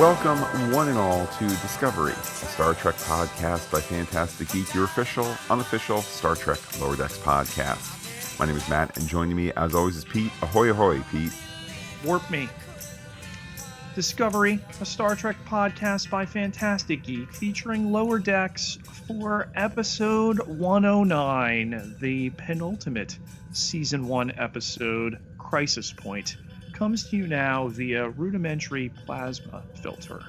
Welcome, one and all, to Discovery, a Star Trek podcast by Fantastic Geek, your official, unofficial Star Trek Lower Decks podcast. My name is Matt, and joining me, as always, is Pete. Ahoy, ahoy, Pete. Warp me. Discovery, a Star Trek podcast by Fantastic Geek, featuring Lower Decks for episode 109, the penultimate season one episode, Crisis Point. Comes to you now via rudimentary plasma filter.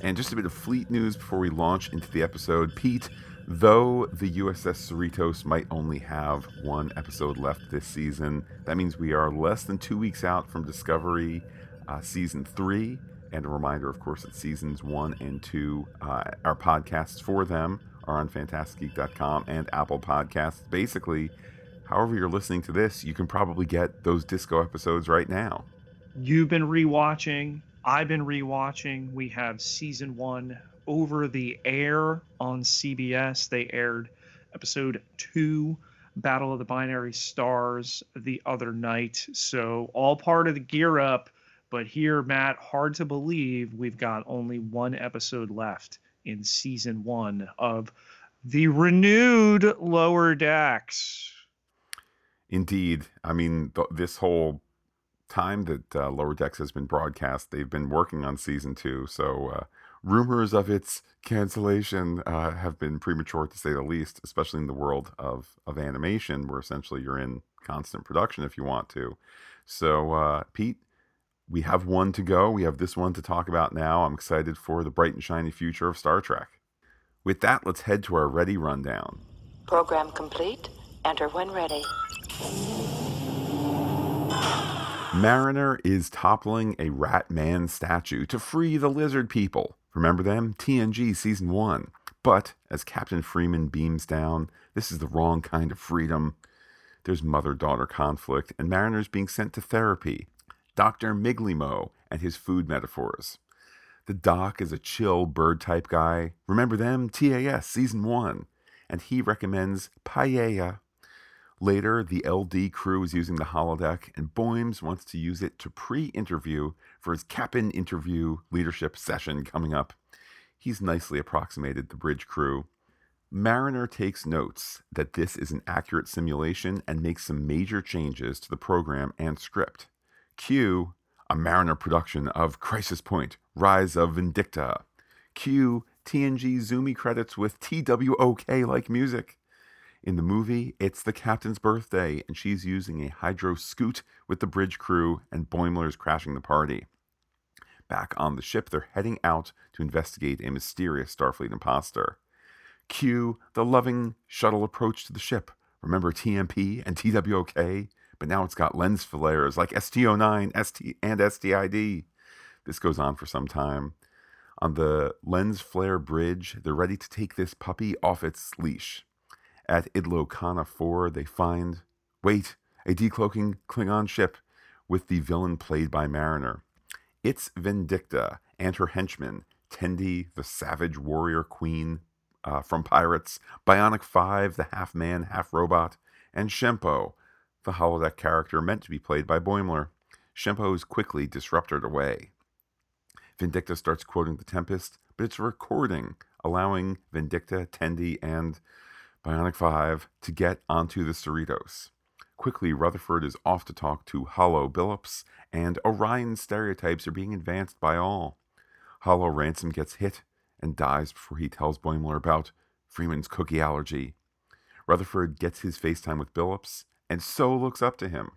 And just a bit of fleet news before we launch into the episode. Pete, though the USS Cerritos might only have one episode left this season, that means we are less than 2 weeks out from Discovery Season 3. And a reminder, of course, that Seasons 1 and 2, our podcasts for them are on fantasticgeek.com and Apple Podcasts. Basically, however you're listening to this, you can probably get those disco episodes right now. You've been rewatching. I've been rewatching. We have season one over the air on CBS. They aired episode 2, Battle of the Binary Stars, the other night. So all part of the gear up. But here, Matt, hard to believe we've got only one episode left in season one of the renewed Lower Decks. Indeed. I mean, this whole time that Lower Decks has been broadcast, they've been working on season 2, so rumors of its cancellation have been premature, to say the least, especially in the world of animation, where essentially you're in constant production if you want to. So, Pete, we have one to go. We have this one to talk about now. I'm excited for the bright and shiny future of Star Trek. With that, let's head to our Ready Rundown. Program complete. Enter when ready. Mariner is toppling a rat man statue to free the lizard people. Remember them? TNG Season 1. But as Captain Freeman beams down, this is the wrong kind of freedom. There's mother-daughter conflict, and Mariner's being sent to therapy. Dr. Miglimo and his food metaphors. The Doc is a chill bird-type guy. Remember them? TAS Season 1. And he recommends paella. Later, the LD crew is using the holodeck, and Boims wants to use it to pre-interview for his Cap'n interview leadership session coming up. He's nicely approximated the bridge crew. Mariner takes notes that this is an accurate simulation and makes some major changes to the program and script. Q, a Mariner production of Crisis Point, Rise of Vindicta. Q, TNG Zoomy credits with TWOK-like music. In the movie, it's the captain's birthday, and she's using a hydro scoot with the bridge crew, and Boimler is crashing the party. Back on the ship, they're heading out to investigate a mysterious Starfleet imposter. Cue the loving shuttle approach to the ship. Remember TMP and TWOK? But now it's got lens flares like ST-09 and STID. This goes on for some time. On the lens flare bridge, they're ready to take this puppy off its leash. At Idlokana 4, they find, wait, a decloaking Klingon ship with the villain played by Mariner. It's Vindicta and her henchmen, Tendi, the savage warrior queen from Pirates, Bionic 5, the half-man, half-robot, and Shempo, the holodeck character meant to be played by Boimler. Shempo is quickly disrupted away. Vindicta starts quoting The Tempest, but it's a recording, allowing Vindicta, Tendi, and Bionic 5 to get onto the Cerritos. Quickly, Rutherford is off to talk to Hollow Billups, and Orion stereotypes are being advanced by all. Hollow Ransom gets hit and dies before he tells Boimler about Freeman's cookie allergy. Rutherford gets his FaceTime with Billups, and so looks up to him.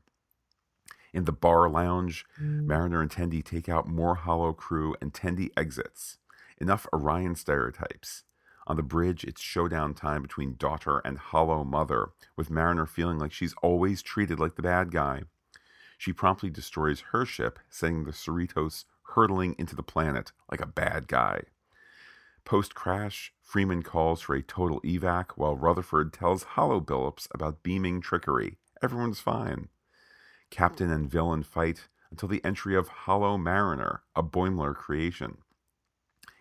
In the bar lounge, Mariner and Tendi take out more Hollow crew, and Tendi exits. Enough Orion stereotypes. On the bridge, it's showdown time between daughter and Hollow mother, with Mariner feeling like she's always treated like the bad guy. She promptly destroys her ship, sending the Cerritos hurtling into the planet like a bad guy. Post-crash, Freeman calls for a total evac, while Rutherford tells Hollow Billups about beaming trickery. Everyone's fine. Captain and villain fight until the entry of Hollow Mariner, a Boimler creation.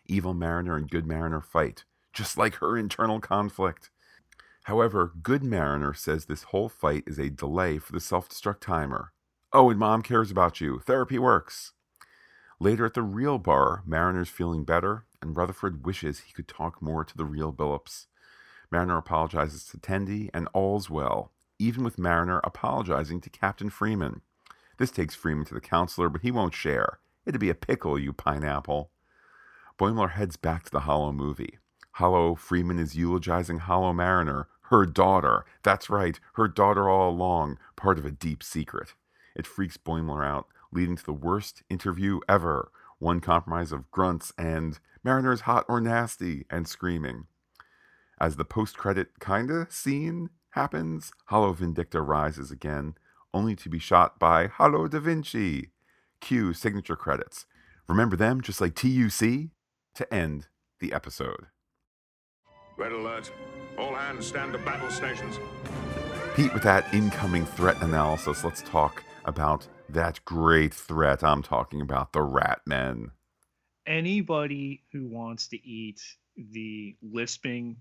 Evil Mariner and good Mariner fight, just like her internal conflict. However, good Mariner says this whole fight is a delay for the self-destruct timer. Oh, and Mom cares about you. Therapy works. Later at the real bar, Mariner's feeling better, and Rutherford wishes he could talk more to the real Billups. Mariner apologizes to Tendi, and all's well, even with Mariner apologizing to Captain Freeman. This takes Freeman to the counselor, but he won't share. It'd be a pickle, you pineapple. Boimler heads back to the Hollow movie. Hollow Freeman is eulogizing Hollow Mariner, her daughter. That's right, her daughter all along, part of a deep secret. It freaks Boimler out, leading to the worst interview ever. One compromise of grunts and Mariner's hot or nasty and screaming. As the post-credit kinda scene happens, Hollow Vindicta rises again, only to be shot by Hollow Da Vinci. Cue signature credits. Remember them, just like TUC, to end the episode. Red alert. All hands stand to battle stations. Pete, with that incoming threat analysis, let's talk about that great threat I'm talking about, the rat men. Anybody who wants to eat the lisping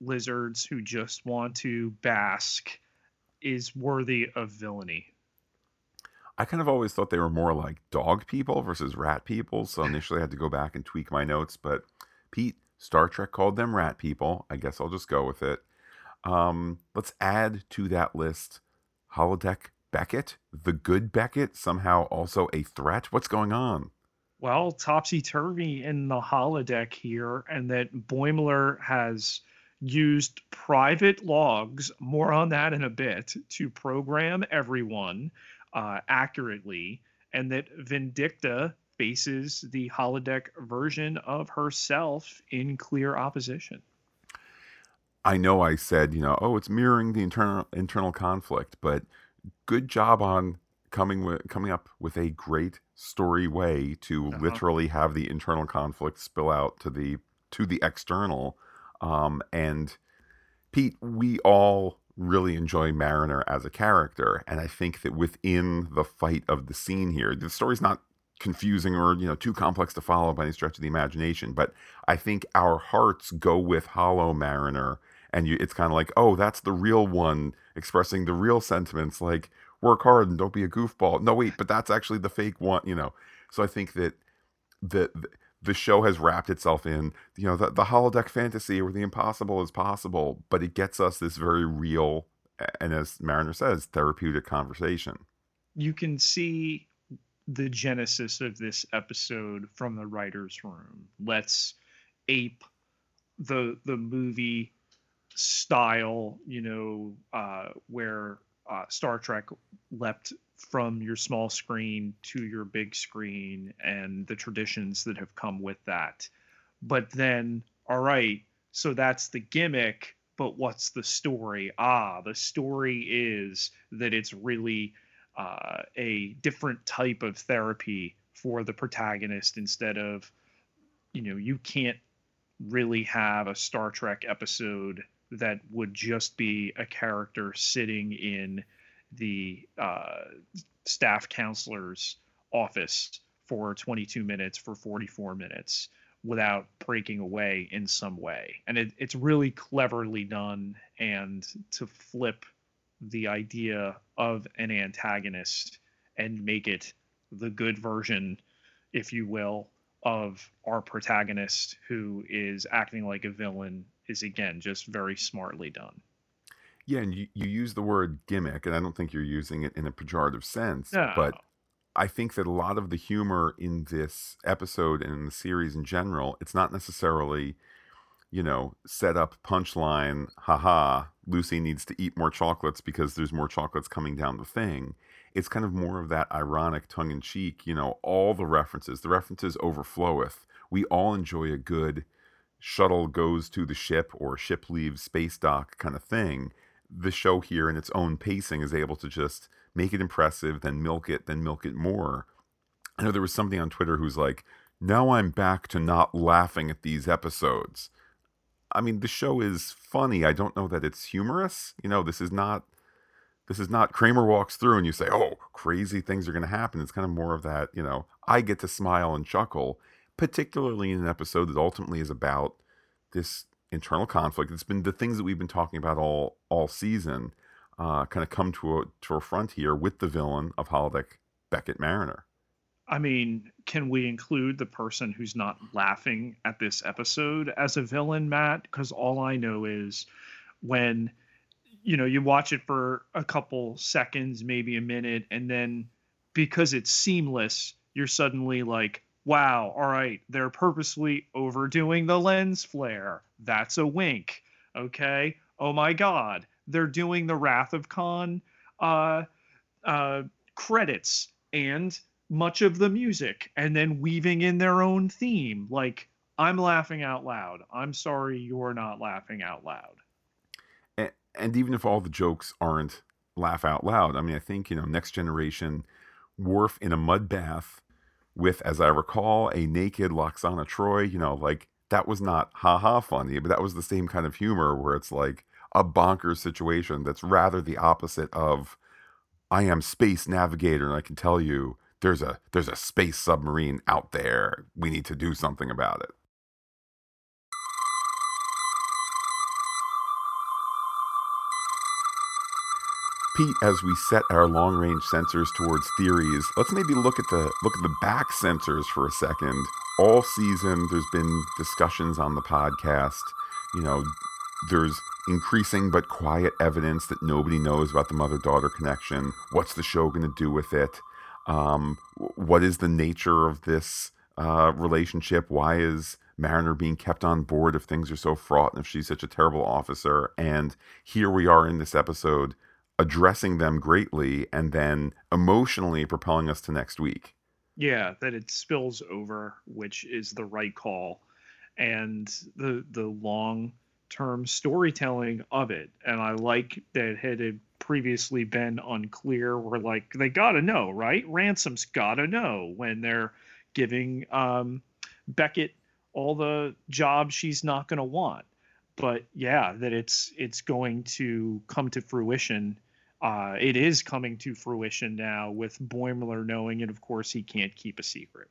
lizards who just want to bask is worthy of villainy. I kind of always thought they were more like dog people versus rat people, so initially I had to go back and tweak my notes, but Pete, Star Trek called them rat people. I guess I'll just go with it. Let's add to that list Holodeck Beckett, the good Beckett, somehow also a threat. What's going on? Well, topsy-turvy in the holodeck here, and that Boimler has used private logs, more on that in a bit, to program everyone accurately, and that Vindicta faces the holodeck version of herself in clear opposition. I know I said, it's mirroring the internal conflict, but good job on coming up with a great story way to literally have the internal conflict spill out to the external. And Pete, we all really enjoy Mariner as a character, and I think that within the fight of the scene here, the story's not confusing or too complex to follow by any stretch of the imagination, but I think our hearts go with Hollow Mariner, and it's kind of like, oh, that's the real one expressing the real sentiments, like work hard and don't be a goofball. No, wait, but that's actually the fake one, So I think that the show has wrapped itself in, the holodeck fantasy where the impossible is possible, but it gets us this very real, and as Mariner says, therapeutic conversation. You can see the genesis of this episode from the writer's room. Let's ape the movie style, where Star Trek leapt from your small screen to your big screen and the traditions that have come with that. But then, all right, so that's the gimmick, but what's the story? The story is that it's really a different type of therapy for the protagonist instead of, you can't really have a Star Trek episode that would just be a character sitting in the staff counselor's office for 22 minutes, for 44 minutes, without breaking away in some way. And it's really cleverly done, and to flip the idea of an antagonist and make it the good version, if you will, of our protagonist who is acting like a villain is, again, just very smartly done. Yeah, and you use the word gimmick, and I don't think you're using it in a pejorative sense, but I think that a lot of the humor in this episode and in the series in general, it's not necessarily, set up punchline, haha, Lucy needs to eat more chocolates because there's more chocolates coming down the thing. It's kind of more of that ironic tongue-in-cheek, all the references overfloweth. We all enjoy a good shuttle goes to the ship or ship leaves space dock kind of thing. The show here in its own pacing is able to just make it impressive, then milk it more. I know there was somebody on Twitter who's like, now I'm back to not laughing at these episodes. I mean, the show is funny. I don't know that it's humorous. This is not Kramer walks through and you say, oh, crazy things are going to happen. It's kind of more of that, I get to smile and chuckle, particularly in an episode that ultimately is about this internal conflict. It's been the things that we've been talking about all season, kind of come to a front here with the villain of Holodeck Beckett Mariner. I mean, can we include the person who's not laughing at this episode as a villain, Matt? Because all I know is when, you know, you watch it for a couple seconds, maybe a minute, and then because it's seamless, you're suddenly like, wow, all right, they're purposely overdoing the lens flare. That's a wink. Okay. Oh my God. They're doing the Wrath of Khan credits and much of the music and then weaving in their own theme. Like, I'm laughing out loud. I'm sorry you're not laughing out loud. And even if all the jokes aren't laugh out loud, I mean, I think, you know, Next Generation, Worf in a mud bath with, as I recall, a naked Loxana Troy, you know, like, that was not ha-ha funny, but that was the same kind of humor where it's like a bonkers situation that's rather the opposite of, I am space navigator and I can tell you there's a space submarine out there. We need to do something about it. Pete, as we set our long-range sensors towards theories, let's maybe look at the back sensors for a second. All season, there's been discussions on the podcast. You know, there's increasing but quiet evidence that nobody knows about the mother-daughter connection. What's the show going to do with it? What is the nature of this relationship? Why is Mariner being kept on board if things are so fraught and if she's such a terrible officer? And here we are in this episode, addressing them greatly and then emotionally propelling us to next week. Yeah, that it spills over, which is the right call, and the long-term storytelling of it. And I like that it had previously been unclear. We're like, they gotta know, right? Ransom's gotta know when they're giving Beckett all the jobs she's not gonna want. But yeah, that it's going to come to fruition. It is coming to fruition now with Boimler knowing it. Of course, he can't keep a secret.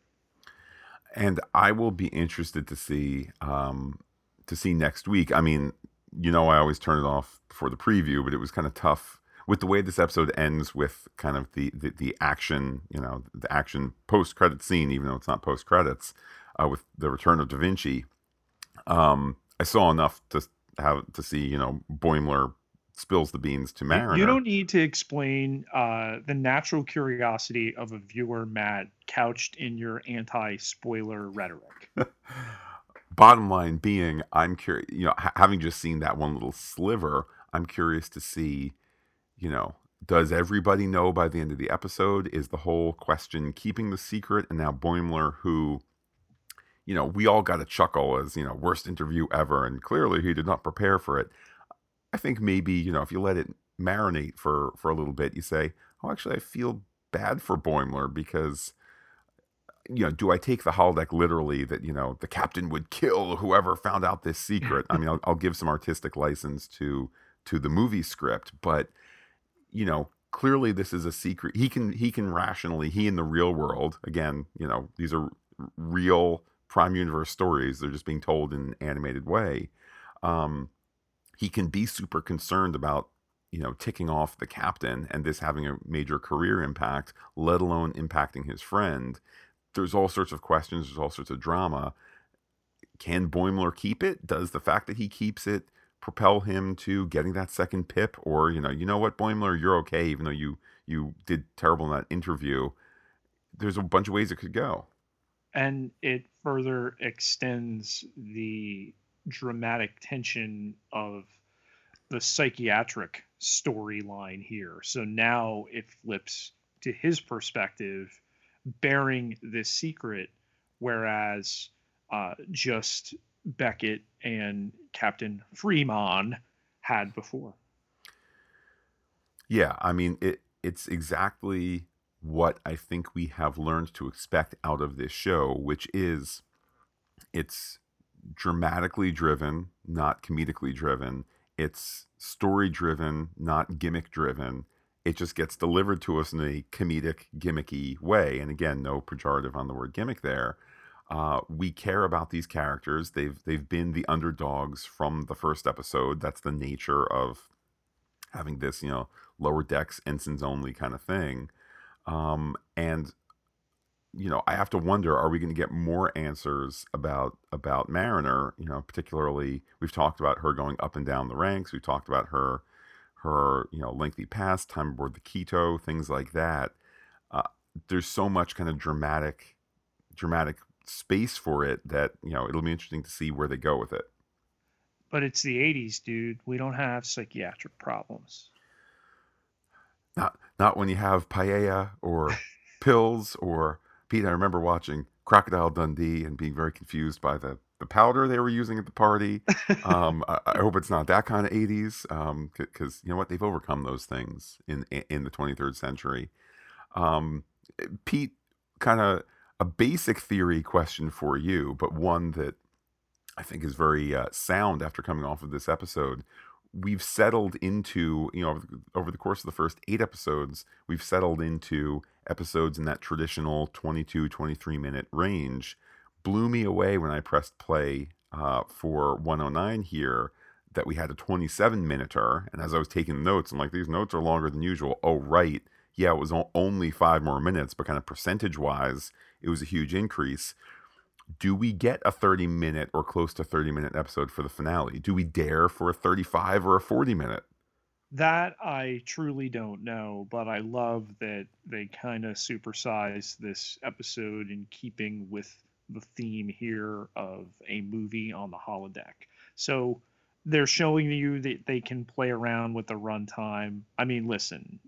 And I will be interested to see next week. I mean, you know, I always turn it off before the preview, but it was kind of tough with the way this episode ends with kind of the action, you know, the action post-credit scene, even though it's not post-credits, with the return of Da Vinci. I saw enough to see, you know, Boimler spills the beans to Mariner. You don't need to explain the natural curiosity of a viewer, Matt, couched in your anti-spoiler rhetoric. Bottom line being, I'm curious, you know, having just seen that one little sliver, I'm curious to see, you know, does everybody know by the end of the episode? Is the whole question keeping the secret? And now Boimler, who, you know, we all got a chuckle as, you know, worst interview ever, and clearly he did not prepare for it. I think maybe, you know, if you let it marinate for a little bit, you say, oh, actually, I feel bad for Boimler because, you know, do I take the holodeck literally that, you know, the captain would kill whoever found out this secret? I mean, I'll give some artistic license to the movie script, but, you know, clearly this is a secret. He can rationally, he in the real world, again, you know, these are real Prime Universe stories. They're just being told in an animated way. He can be super concerned about, you know, ticking off the captain and this having a major career impact, let alone impacting his friend. There's all sorts of questions. There's all sorts of drama. Can Boimler keep it? Does the fact that he keeps it propel him to getting that second pip? Or, you know what, Boimler, you're okay, even though you did terrible in that interview. There's a bunch of ways it could go. And it further extends the dramatic tension of the psychiatric storyline here. So now it flips to his perspective, bearing this secret, whereas just Beckett and Captain Freeman had before. Yeah, I mean, it's exactly what I think we have learned to expect out of this show, which is it's dramatically driven, not comedically driven. It's story driven, not gimmick driven. It just gets delivered to us in a comedic, gimmicky way. And again, no pejorative on the word gimmick there. We care about these characters. They've been the underdogs from the first episode. That's the nature of having this, you know, Lower Decks, ensigns only kind of thing. And you know, I have to wonder, are we going to get more answers about Mariner? You know, particularly, we've talked about her going up and down the ranks. We've talked about her, you know, lengthy past, time aboard the Keto, things like that. There's so much kind of dramatic space for it that, you know, it'll be interesting to see where they go with it. But it's the 80s, dude. We don't have psychiatric problems. Not when you have paella or pills or... Pete, I remember watching Crocodile Dundee and being very confused by the powder they were using at the party. I hope it's not that kind of 80s, because you know what? They've overcome those things in the 23rd century. Pete, kind of a basic theory question for you, but one that I think is very sound after coming off of this episode. We've settled into, you know, over the course of the first 8 episodes, we've settled into episodes in that traditional 22, 23-minute range. Blew me away when I pressed play for 109 here that we had a 27-minuter. And as I was taking notes, I'm like, these notes are longer than usual. Oh, right. Yeah, it was only 5 more minutes, but kind of percentage-wise, it was a huge increase. Do we get a 30-minute or close to 30-minute episode for the finale? Do we dare for a 35 or a 40-minute? That I truly don't know, but I love that they kind of supersize this episode in keeping with the theme here of a movie on the holodeck. So they're showing you that they can play around with the runtime. I mean, listen,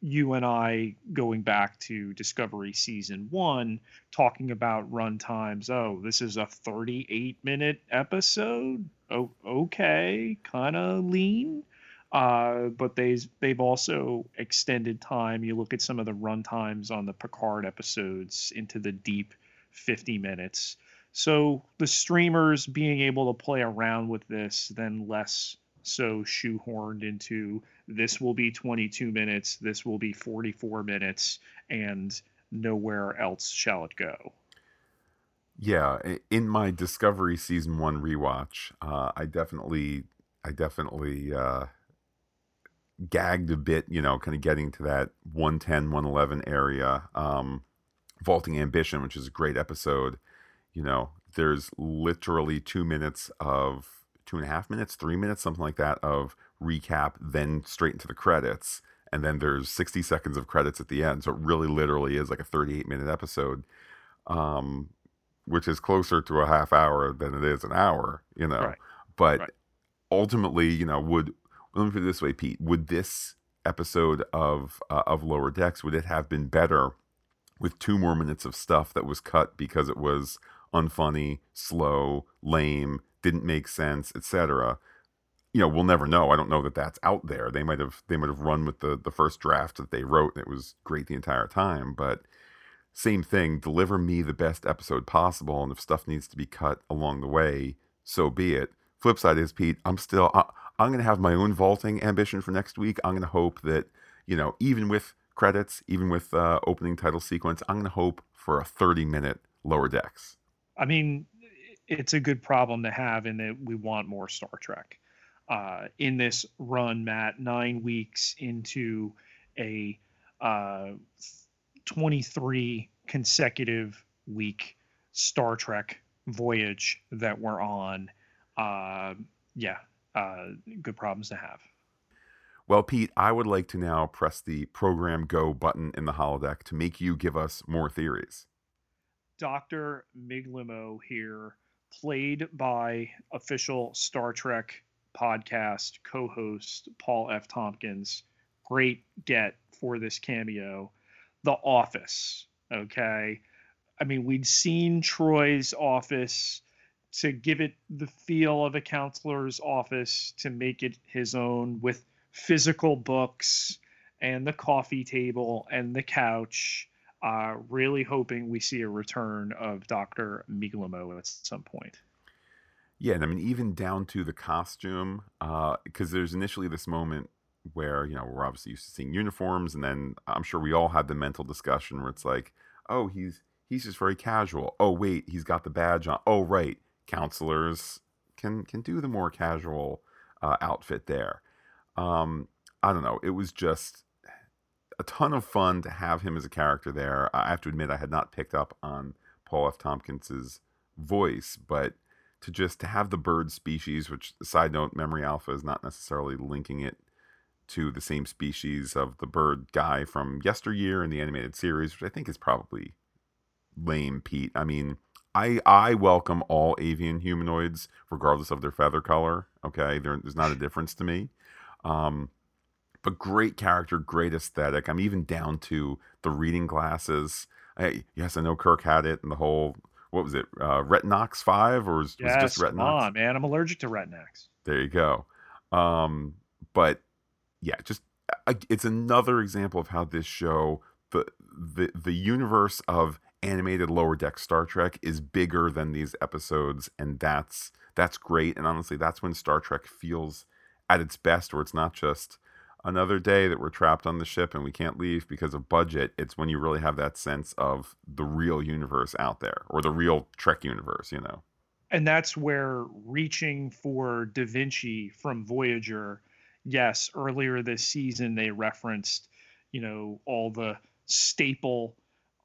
you and I, going back to Discovery Season 1, talking about run times. Oh, this is a 38-minute episode? Oh, okay, kind of lean. But they've also extended time. You look at some of the run times on the Picard episodes into the deep 50 minutes. So the streamers being able to play around with this, then less so shoehorned into this will be 22 minutes, this will be 44 minutes, and nowhere else shall it go. Yeah, in my Discovery Season 1 rewatch, I definitely gagged a bit, you know, kind of getting to that 110, 111 area. Vaulting Ambition, which is a great episode, you know, there's literally 3 minutes, something like that, of recap, then straight into the credits, and then there's 60 seconds of credits at the end. So it really literally is like a 38-minute episode, which is closer to a half hour than it is an hour, you know. Right. But right. Ultimately, you know, let me put it this way, Pete, would this episode of Lower Decks, would it have been better with 2 more minutes of stuff that was cut because it was unfunny, slow, lame, didn't make sense, etc.? You know, we'll never know. I don't know that that's out there. They might have run with the first draft that they wrote, and it was great the entire time. But same thing, deliver me the best episode possible, and if stuff needs to be cut along the way, so be it. Flip side is, Pete, I'm going to have my own Vaulting Ambition for next week. I'm going to hope that, you know, even with credits, even with opening title sequence, I'm going to hope for a 30-minute Lower Decks. I mean, it's a good problem to have in that we want more Star Trek. In this run, Matt, 9 weeks into a 23 consecutive week Star Trek voyage that we're on. Good problems to have. Well, Pete, I would like to now press the program go button in the holodeck to make you give us more theories. Dr. Miglimo here, played by official Star Trek podcast co-host Paul F. Tompkins. Great get for this cameo. The Office, okay? I mean, we'd seen Troy's office to give it the feel of a counselor's office, to make it his own with physical books and the coffee table and the couch. Really hoping we see a return of Dr. Miglimo at some point. Yeah, and I mean, even down to the costume, because there's initially this moment where, you know, we're obviously used to seeing uniforms, and then I'm sure we all had the mental discussion where it's like, oh, he's just very casual. Oh, wait, he's got the badge on. Oh, right, counselors can do the more casual outfit there. I don't know. It was just... a ton of fun to have him as a character there. I have to admit, I had not picked up on Paul F. Tompkins's voice, but to have the bird species, which, side note, Memory Alpha is not necessarily linking it to the same species of the bird guy from yesteryear in the animated series, which I think is probably lame, Pete. I mean, I welcome all avian humanoids, regardless of their feather color, okay? There's not a difference to me. But great character, great aesthetic. I'm even down to the reading glasses. Yes, I know Kirk had it, and the whole, what was it, Retinox 5? Or was it just Retinox? Come on, man. I'm allergic to Retinox. There you go. But yeah, just it's another example of how this show, the universe of animated Lower Deck Star Trek is bigger than these episodes, and that's great. And honestly, that's when Star Trek feels at its best, where it's not just another day that we're trapped on the ship and we can't leave because of budget. It's when you really have that sense of the real universe out there, or the real Trek universe, you know. And that's where reaching for Da Vinci from Voyager, yes, earlier this season they referenced, you know, all the staple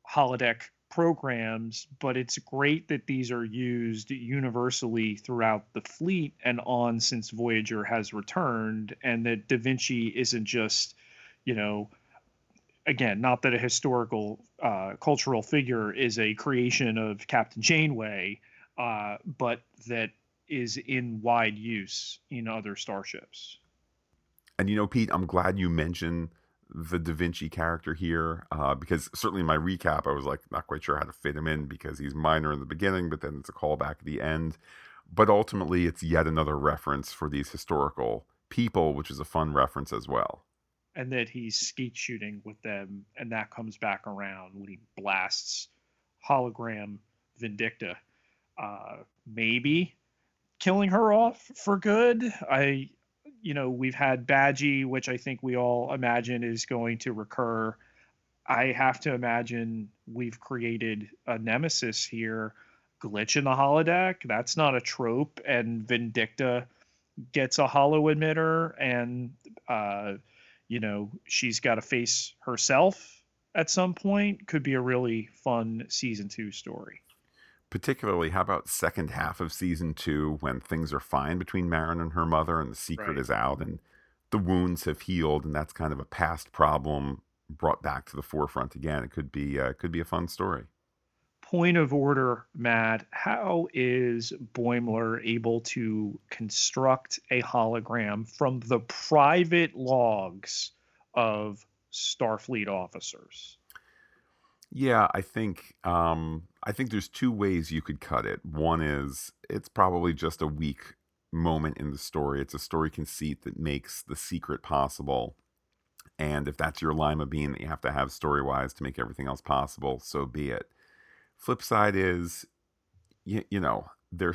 holodeck programs, but it's great that these are used universally throughout the fleet and on since Voyager has returned, and that Da Vinci isn't just, you know, again, not that a historical cultural figure is a creation of Captain Janeway, but that is in wide use in other starships. And you know, Pete, I'm glad you mentioned the Da Vinci character here, because certainly in my recap, I was like not quite sure how to fit him in because he's minor in the beginning, but then it's a callback at the end. But ultimately, it's yet another reference for these historical people, which is a fun reference as well. And that he's skeet shooting with them, and that comes back around when he blasts hologram Vindicta, maybe killing her off for good. You know, we've had Badgie, which I think we all imagine is going to recur. I have to imagine we've created a nemesis here. Glitch in the holodeck, that's not a trope. And Vindicta gets a hollow emitter, and, you know, she's got to face herself at some point. Could be a really fun season 2 story. Particularly, how about second half of season 2 when things are fine between Marin and her mother, and the secret is out and the wounds have healed, and that's kind of a past problem brought back to the forefront again. It could be a fun story. Point of order, Matt. How is Boimler able to construct a hologram from the private logs of Starfleet officers? Yeah, I think there's two ways you could cut it. One is it's probably just a weak moment in the story. It's a story conceit that makes the secret possible. And if that's your lima bean that you have to have story-wise to make everything else possible, so be it. Flip side is, you know, they're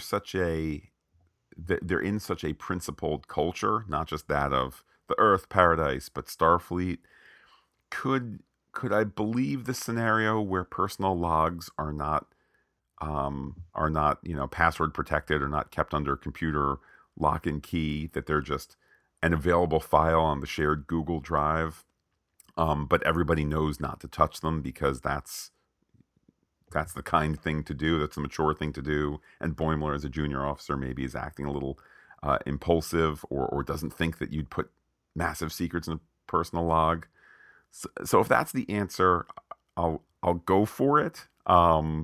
in such a principled culture, not just that of the Earth Paradise, but Starfleet. Could I believe the scenario where personal logs are not, you know, password protected or not kept under computer lock and key, that they're just an available file on the shared Google Drive, but everybody knows not to touch them because that's the kind thing to do, that's the mature thing to do, and Boimler as a junior officer maybe is acting a little impulsive or doesn't think that you'd put massive secrets in a personal log. So if that's the answer, I'll go for it. I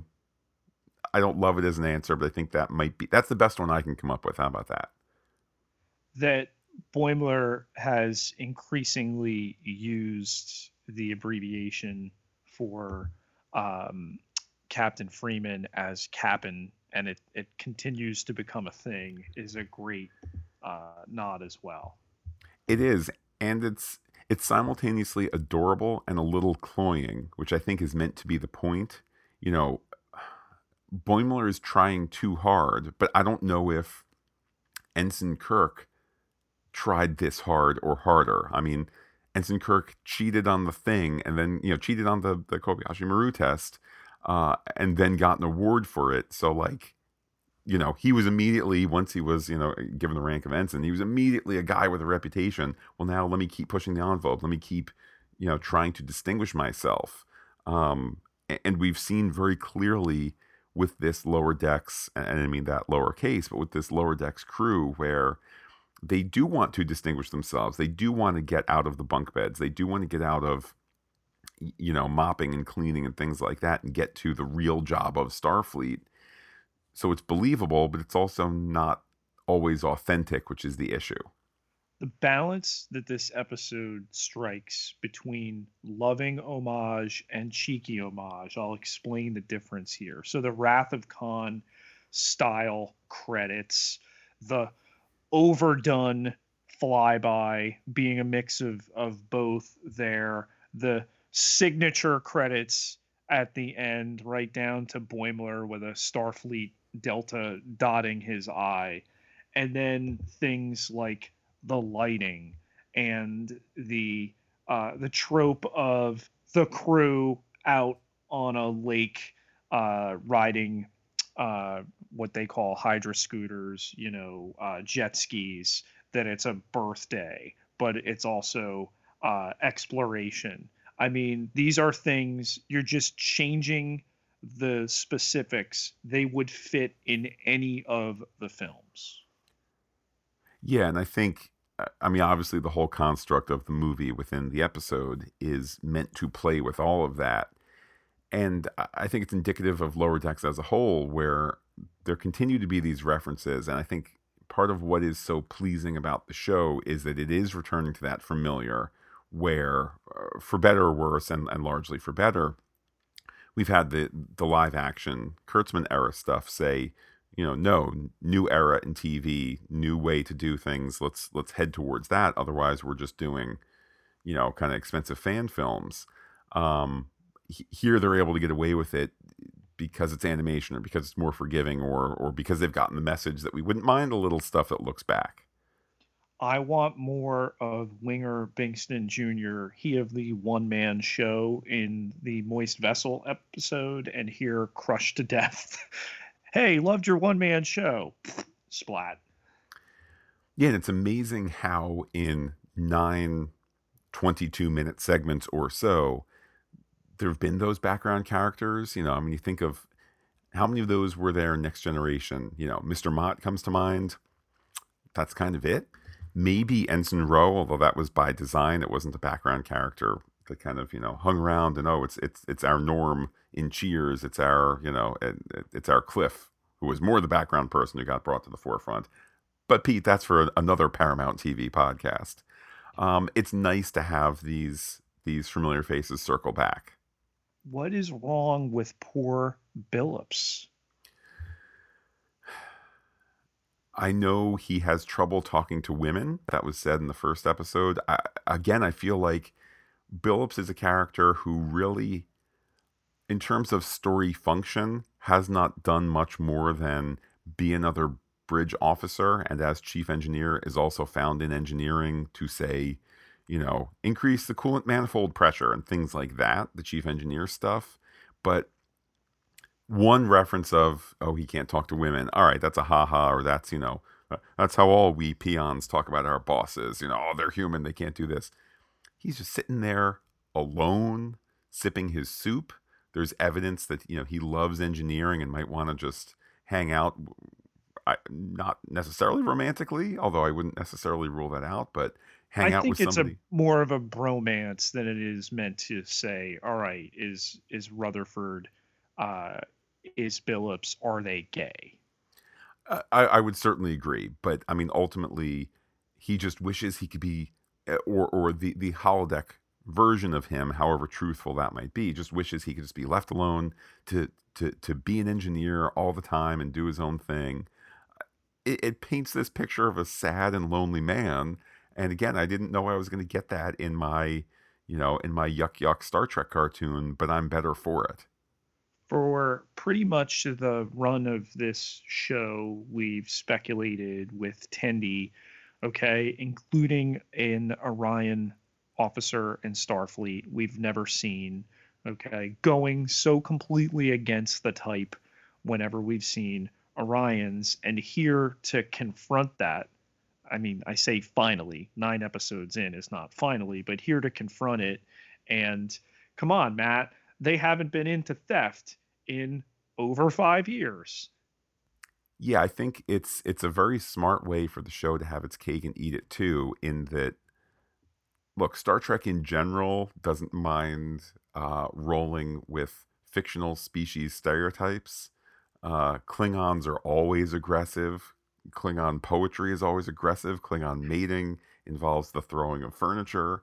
don't love it as an answer, but I think that's the best one I can come up with. How about that? That Boimler has increasingly used the abbreviation for Captain Freeman as Cap'n, and it continues to become a thing, is a great nod as well. It is, and it's simultaneously adorable and a little cloying, which I think is meant to be the point. You know, Boimler is trying too hard, but I don't know if Ensign Kirk tried this hard or harder. I mean, Ensign Kirk cheated on the thing, and then, you know, cheated on the Kobayashi Maru test, and then got an award for it. So, like, you know, he was immediately, once he was, you know, given the rank of ensign, he was immediately a guy with a reputation. Well, now let me keep pushing the envelope. Let me keep, you know, trying to distinguish myself. And we've seen very clearly with this Lower Decks, and I mean that lowercase, but with this Lower Decks crew, where they do want to distinguish themselves. They do want to get out of the bunk beds. They do want to get out of, you know, mopping and cleaning and things like that, and get to the real job of Starfleet. So it's believable, but it's also not always authentic, which is the issue. The balance that this episode strikes between loving homage and cheeky homage, I'll explain the difference here. So the Wrath of Khan style credits, the overdone flyby being a mix of both there, the signature credits at the end, right down to Boimler with a Starfleet Delta dotting his eye, and then things like the lighting and the trope of the crew out on a lake riding what they call hydra scooters, you know, jet skis, that it's a birthday, but it's also exploration. I mean, these are things, you're just changing the specifics. They would fit in any of the films. Yeah, and I think, I mean, obviously the whole construct of the movie within the episode is meant to play with all of that. And I think it's indicative of Lower Decks as a whole, where there continue to be these references. And I think part of what is so pleasing about the show is that it is returning to that familiar, where, for better or worse, and largely for better, we've had the live action Kurtzman era stuff say, you know, no, new era in TV, new way to do things. Let's head towards that. Otherwise, we're just doing, you know, kind of expensive fan films. Here, they're able to get away with it because it's animation, or because it's more forgiving, or because they've gotten the message that we wouldn't mind a little stuff that looks back. I want more of Winger Bingston Jr., he of the one-man show in the Moist Vessel episode, and here crushed to death. Hey, loved your one-man show. Splat. Yeah, and it's amazing how in 9 22-minute segments or so, there have been those background characters. You know, I mean, you think of how many of those were there in Next Generation. You know, Mr. Mott comes to mind. That's kind of it. Maybe Ensign Rowe, although that was by design. It wasn't a background character that kind of, you know, hung around and, oh, it's our norm in Cheers. It's our, you know, it's our Cliff, who was more the background person who got brought to the forefront. But Pete, that's for another Paramount TV podcast. It's nice to have these familiar faces circle back. What is wrong with poor Billups? I know he has trouble talking to women. That was said in the first episode. I feel like Billups is a character who really, in terms of story function, has not done much more than be another bridge officer, and as chief engineer is also found in engineering to say, you know, increase the coolant manifold pressure and things like that, the chief engineer stuff. But one reference of, oh, he can't talk to women. All right, that's a haha, or that's, you know, that's how all we peons talk about our bosses. You know, oh, they're human, they can't do this. He's just sitting there alone, sipping his soup. There's evidence that, you know, he loves engineering and might want to just hang out. Not necessarily romantically, although I wouldn't necessarily rule that out, but hang out with somebody. I think it's more of a bromance than it is meant to say, all right, is Rutherford... is Billups, are they gay? I would certainly agree, but I mean, ultimately, he just wishes he could be, or the holodeck version of him, however truthful that might be, just wishes he could just be left alone to be an engineer all the time and do his own thing. It paints this picture of a sad and lonely man, and again, I didn't know I was going to get that in my, you know, in my yuck yuck Star Trek cartoon, but I'm better for it. For pretty much the run of this show, we've speculated with Tendi, okay, including an Orion officer in Starfleet we've never seen, okay, going so completely against the type whenever we've seen Orions. And here to confront that, I mean, I say finally, 9 episodes in is not finally, but here to confront it And come on, Matt, they haven't been into theft in over 5 years. Yeah, I think it's a very smart way for the show to have its cake and eat it too, in that, look, Star Trek in general doesn't mind rolling with fictional species stereotypes. Klingons are always aggressive. Klingon poetry is always aggressive. Klingon mating involves the throwing of furniture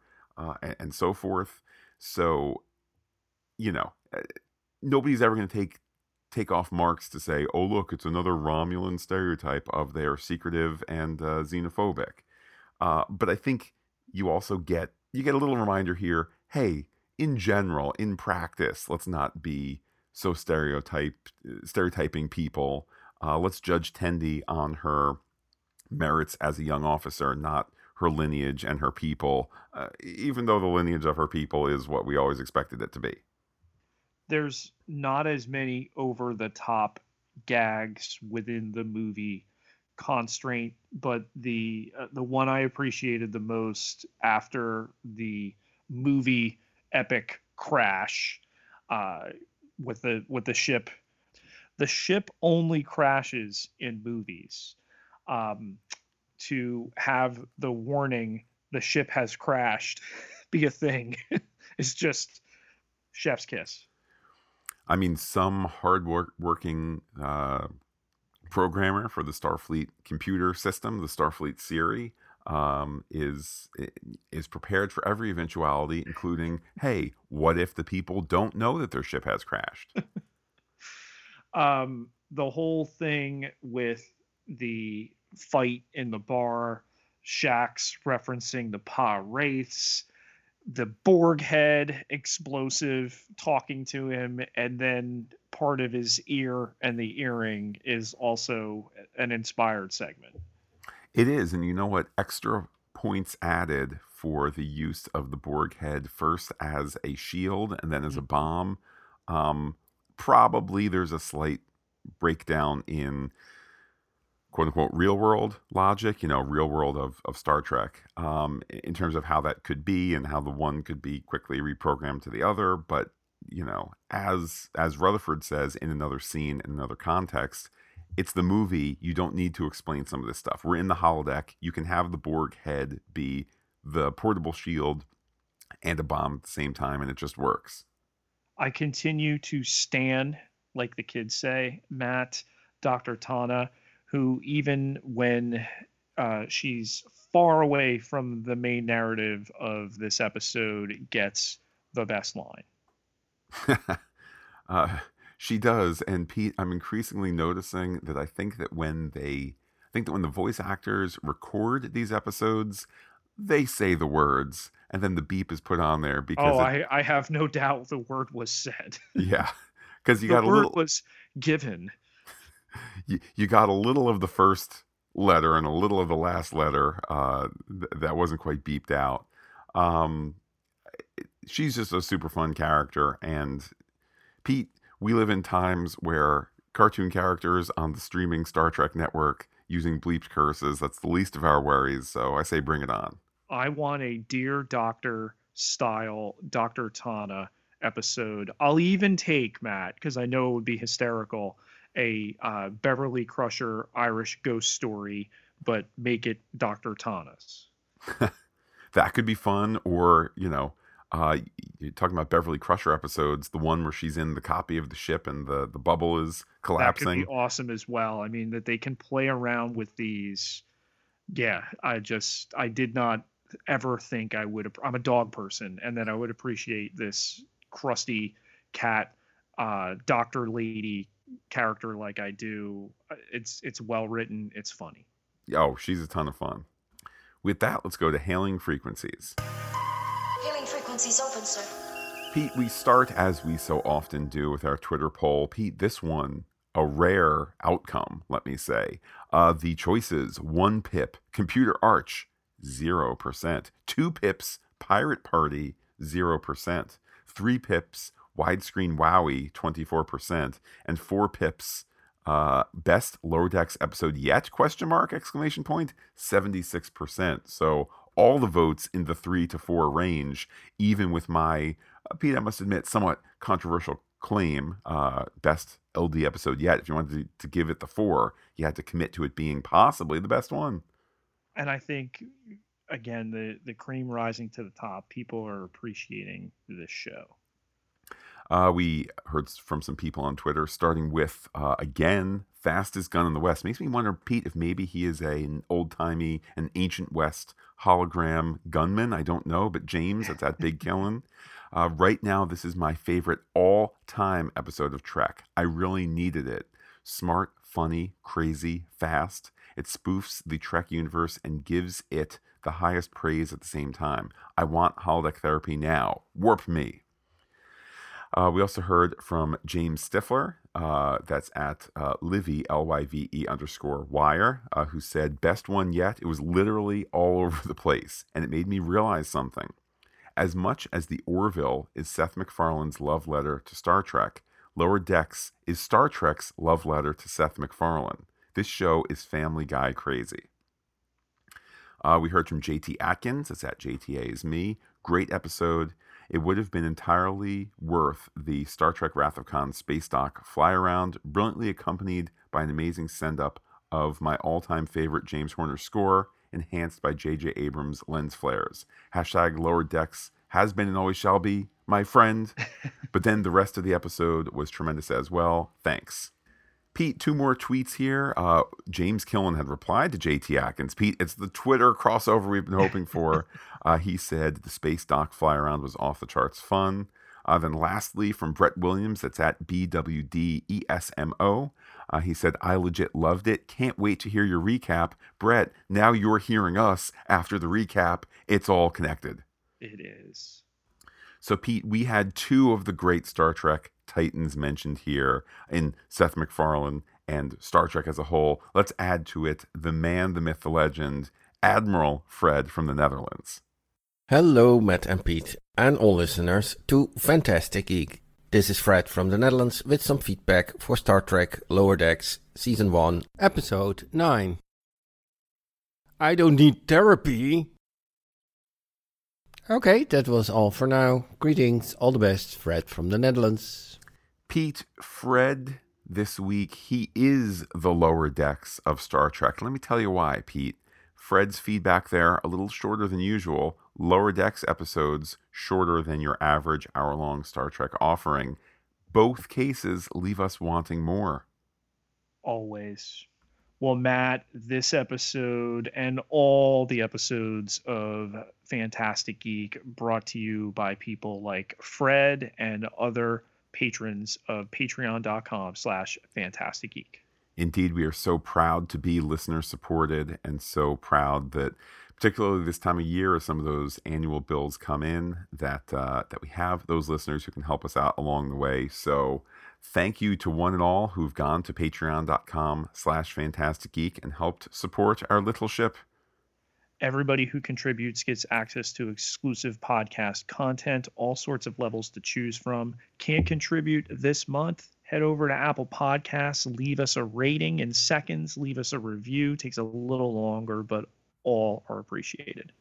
and so forth. So, you know, nobody's ever going to take off marks to say, oh, look, it's another Romulan stereotype of they are secretive and xenophobic. But I think you also get a little reminder here, hey, in general, in practice, let's not be so stereotyping people. Let's judge Tendi on her merits as a young officer, not her lineage and her people, even though the lineage of her people is what we always expected it to be. There's not as many over-the-top gags within the movie constraint, but the one I appreciated the most after the movie epic crash with the ship. The ship only crashes in movies. To have the warning, the ship has crashed, be a thing, it's just chef's kiss. I mean, some hard-working programmer for the Starfleet computer system, the Starfleet Siri, is prepared for every eventuality, including, hey, what if the people don't know that their ship has crashed? The whole thing with the fight in the bar, Shax referencing the Pa Wraiths, the Borg head explosive talking to him, and then part of his ear and the earring is also an inspired segment. It is, and you know what? Extra points added for the use of the Borg head first as a shield and then as a bomb. Probably there's a slight breakdown in quote-unquote real-world logic, real-world of Star Trek, in terms of how that could be and how the one could be quickly reprogrammed to the other. But, as Rutherford says in another scene, in another context, it's the movie. You don't need to explain some of this stuff. We're in the holodeck. You can have the Borg head be the portable shield and a bomb at the same time, and it just works. I continue to stan, like the kids say, Matt, Dr. Tana, who even when she's far away from the main narrative of this episode, gets the best line. She does. And Pete, I'm increasingly noticing that I think that when the voice actors record these episodes, they say the words and then the beep is put on there because I have no doubt the word was said. Yeah. Because you got a little was given. You got a little of the first letter and a little of the last letter that wasn't quite beeped out. She's just a super fun character. And Pete, we live in times where cartoon characters on the streaming Star Trek network using bleeped curses, that's the least of our worries. So I say bring it on. I want a Dear Doctor style Dr. Tana episode. I'll even take, Matt, because I know it would be hysterical, a Beverly Crusher Irish ghost story, but make it Dr. Tana's. That could be fun. Or, you're talking about Beverly Crusher episodes, the one where she's in the copy of the ship and the bubble is collapsing. That could be awesome as well. I mean, that they can play around with these. Yeah, I did not ever think I would. I'm a dog person, and then I would appreciate this crusty cat, doctor lady character like I do. It's well written. It's funny. Oh, she's a ton of fun. With that, let's go to Hailing Frequencies. Hailing Frequencies open, sir. Pete, we start as we so often do with our Twitter poll. Pete, this one, a rare outcome, let me say. The choices, 1 pip, Computer Arch, 0%. 2 pips, Pirate Party, 0%. 3 pips, Widescreen Wowie, 24%, and 4 pips, best Lower Decks episode yet? Question mark, exclamation point, 76%. So all the votes in the 3 to 4 range, even with my, Pete, I must admit, somewhat controversial claim, best LD episode yet. If you wanted to give it the 4, you had to commit to it being possibly the best one. And I think, again, the cream rising to the top, people are appreciating this show. We heard from some people on Twitter, starting with, again, Fastest Gun in the West. Makes me wonder, Pete, if maybe he is an old-timey, an ancient West hologram gunman. I don't know, but James, that's that big Kellen. Right now, this is my favorite all-time episode of Trek. I really needed it. Smart, funny, crazy, fast. It spoofs the Trek universe and gives it the highest praise at the same time. I want holodeck therapy now. Warp me. We also heard from James Stifler, that's at Livy, LYVE_wire, who said, best one yet. It was literally all over the place, and it made me realize something. As much as the Orville is Seth MacFarlane's love letter to Star Trek, Lower Decks is Star Trek's love letter to Seth MacFarlane. This show is Family Guy crazy. We heard from JT Atkins, that's at JTA is me. Great episode. It would have been entirely worth the Star Trek Wrath of Khan space dock fly around, brilliantly accompanied by an amazing send-up of my all-time favorite James Horner score, enhanced by J.J. Abrams' lens flares. Hashtag Lower Decks has been and always shall be, my friend. But then the rest of the episode was tremendous as well. Thanks. Pete, 2 more tweets here. James Killen had replied to JT Atkins. Pete, it's the Twitter crossover we've been hoping for. He said the space dock fly around was off the charts fun. Then lastly, from Brett Williams, that's at BWDESMO. He said, I legit loved it. Can't wait to hear your recap. Brett, now you're hearing us after the recap. It's all connected. It is. So, Pete, we had 2 of the great Star Trek titans mentioned here in Seth MacFarlane and Star Trek as a whole. Let's add to it the man, the myth, the legend, Admiral Fred from the Netherlands. Hello, Matt and Pete, and all listeners to Fantastic Geek. This is Fred from the Netherlands with some feedback for Star Trek Lower Decks Season 1, Episode 9. I don't need therapy. Okay, that was all for now. Greetings, all the best, Fred from the Netherlands. Pete, Fred, this week, he is the Lower Decks of Star Trek. Let me tell you why, Pete. Fred's feedback there, a little shorter than usual. Lower Decks episodes, shorter than your average hour-long Star Trek offering. Both cases leave us wanting more. Always. Well, Matt, this episode and all the episodes of Fantastic Geek brought to you by people like Fred and other patrons of patreon.com/fantasticgeek. Indeed, we are so proud to be listener-supported and so proud that, particularly this time of year as some of those annual bills come in, that we have those listeners who can help us out along the way. So thank you to one and all who've gone to patreon.com/fantasticgeek and helped support our little ship. Everybody who contributes gets access to exclusive podcast content, all sorts of levels to choose from. Can't contribute this month? Head over to Apple Podcasts, leave us a rating in seconds, leave us a review. It takes a little longer, but all are appreciated.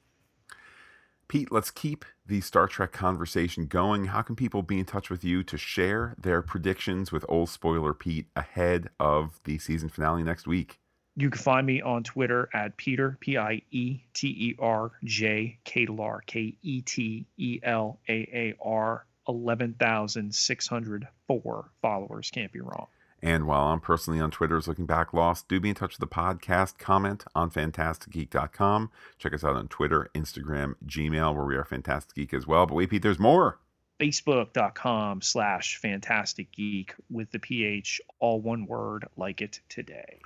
Pete, let's keep the Star Trek conversation going. How can people be in touch with you to share their predictions with old spoiler Pete ahead of the season finale next week? You can find me on Twitter at Peter, P-I-E-T-E-R-J, Ketelhut, K-E-T-E-L-A-A-R, 11,604 followers. Can't be wrong. And while I'm personally on Twitter as Looking Back Lost, do be in touch with the podcast. Comment on fantasticgeek.com. Check us out on Twitter, Instagram, Gmail, where we are Fantastic Geek as well. But wait, Pete, there's more. Facebook.com/fantasticgeek with the PH, all one word, like it today.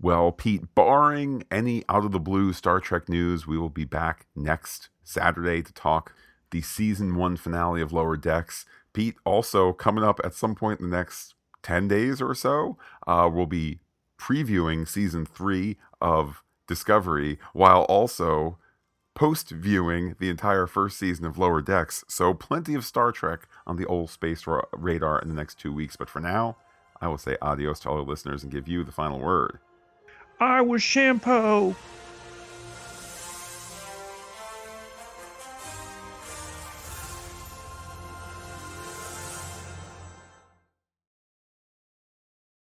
Well, Pete, barring any out of the blue Star Trek news, we will be back next Saturday to talk the season 1 finale of Lower Decks. Pete, also coming up at some point in the next 10 days or so, we'll be previewing season 3 of Discovery while also post-viewing the entire first season of Lower Decks. So plenty of Star Trek on the old space radar in the next 2 weeks. But for now, I will say adios to all our listeners and give you the final word. I was shampoo.